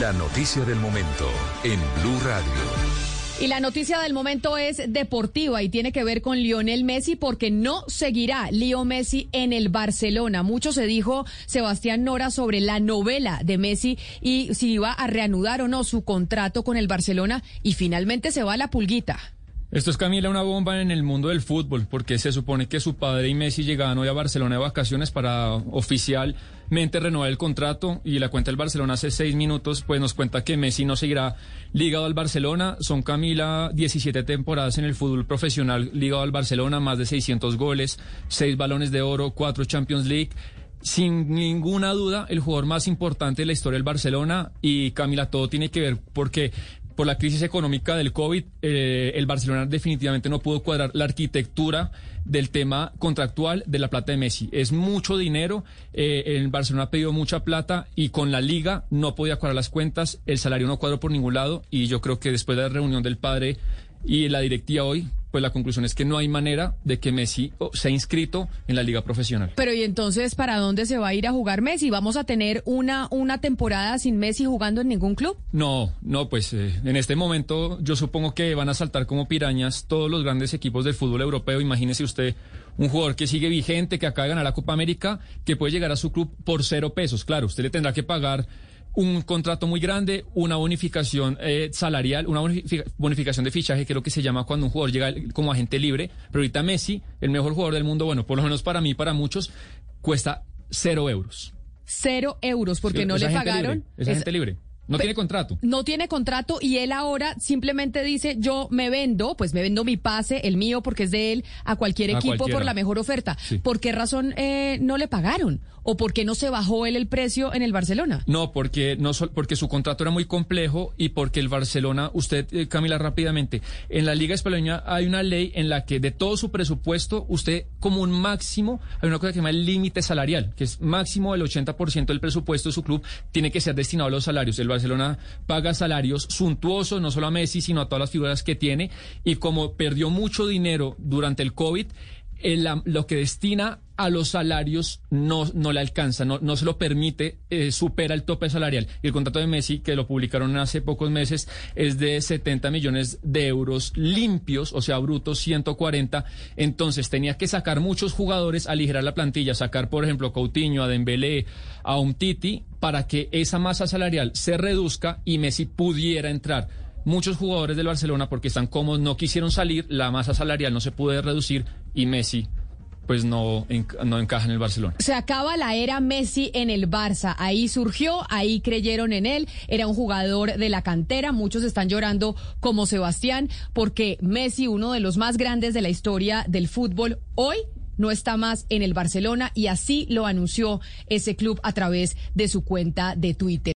La noticia del momento en Blue Radio. Y la noticia del momento es deportiva y tiene que ver con Lionel Messi, porque no seguirá Leo Messi en el Barcelona. Mucho se dijo, Sebastián Nora, sobre la novela de Messi y si iba a reanudar o no su contrato con el Barcelona, y finalmente se va a la pulguita. Esto es, Camila, una bomba en el mundo del fútbol, porque se supone que su padre y Messi llegaban hoy a Barcelona de vacaciones para oficialmente renovar el contrato, y la cuenta del Barcelona hace 6 minutos pues nos cuenta que Messi no seguirá ligado al Barcelona. Son, Camila, 17 temporadas en el fútbol profesional ligado al Barcelona, más de 600 goles, 6 balones de oro, 4 Champions League. Sin ninguna duda, el jugador más importante de la historia del Barcelona. Y, Camila, todo tiene que ver porque por la crisis económica del COVID, el Barcelona definitivamente no pudo cuadrar la arquitectura del tema contractual de la plata de Messi. Es mucho dinero, el Barcelona ha pedido mucha plata y con la liga no podía cuadrar las cuentas, el salario no cuadró por ningún lado, y yo creo que después de la reunión del padre y la directiva hoy, pues la conclusión es que no hay manera de que Messi sea inscrito en la liga profesional. Pero y entonces, ¿para dónde se va a ir a jugar Messi? ¿Vamos a tener una temporada sin Messi jugando en ningún club? No, pues en este momento yo supongo que van a saltar como pirañas todos los grandes equipos del fútbol europeo. Imagínese usted un jugador que sigue vigente, que acaba de ganar la Copa América, que puede llegar a su club por 0 pesos. Claro, usted le tendrá que pagar un contrato muy grande, una bonificación salarial, una bonificación de fichaje, que es lo que se llama cuando un jugador llega como agente libre. Pero ahorita Messi, el mejor jugador del mundo, bueno, por lo menos para mí, para muchos, cuesta 0 euros. 0 euros, porque sí, no le pagaron. Es agente libre. No tiene contrato. No tiene contrato, y él ahora simplemente dice, yo me vendo, pues me vendo mi pase, el mío, porque es de él, a cualquier equipo por la mejor oferta. Sí. ¿Por qué razón no le pagaron? ¿O por qué no se bajó él el precio en el Barcelona? No, porque su contrato era muy complejo, y porque el Barcelona, usted, Camila, rápidamente, en la Liga Española hay una ley en la que de todo su presupuesto, usted como un máximo, hay una cosa que se llama el límite salarial, que es máximo del 80% del presupuesto de su club tiene que ser destinado a los salarios. El Barcelona paga salarios suntuosos, no solo a Messi, sino a todas las figuras que tiene, y como perdió mucho dinero durante el COVID, lo que destina a los salarios no le alcanza, no se lo permite, supera el tope salarial. Y el contrato de Messi, que lo publicaron hace pocos meses, es de 70 millones de euros limpios, o sea, brutos 140. Entonces tenía que sacar muchos jugadores, aligerar la plantilla, sacar, por ejemplo, a Coutinho, a Dembélé, a Umtiti, para que esa masa salarial se reduzca y Messi pudiera entrar. Muchos jugadores del Barcelona, porque están cómodos, no quisieron salir, la masa salarial no se puede reducir y Messi pues no encaja en el Barcelona. Se acaba la era Messi en el Barça. Ahí surgió, ahí creyeron en él. Era un jugador de la cantera. Muchos están llorando como Sebastián, porque Messi, uno de los más grandes de la historia del fútbol, hoy no está más en el Barcelona, y así lo anunció ese club a través de su cuenta de Twitter.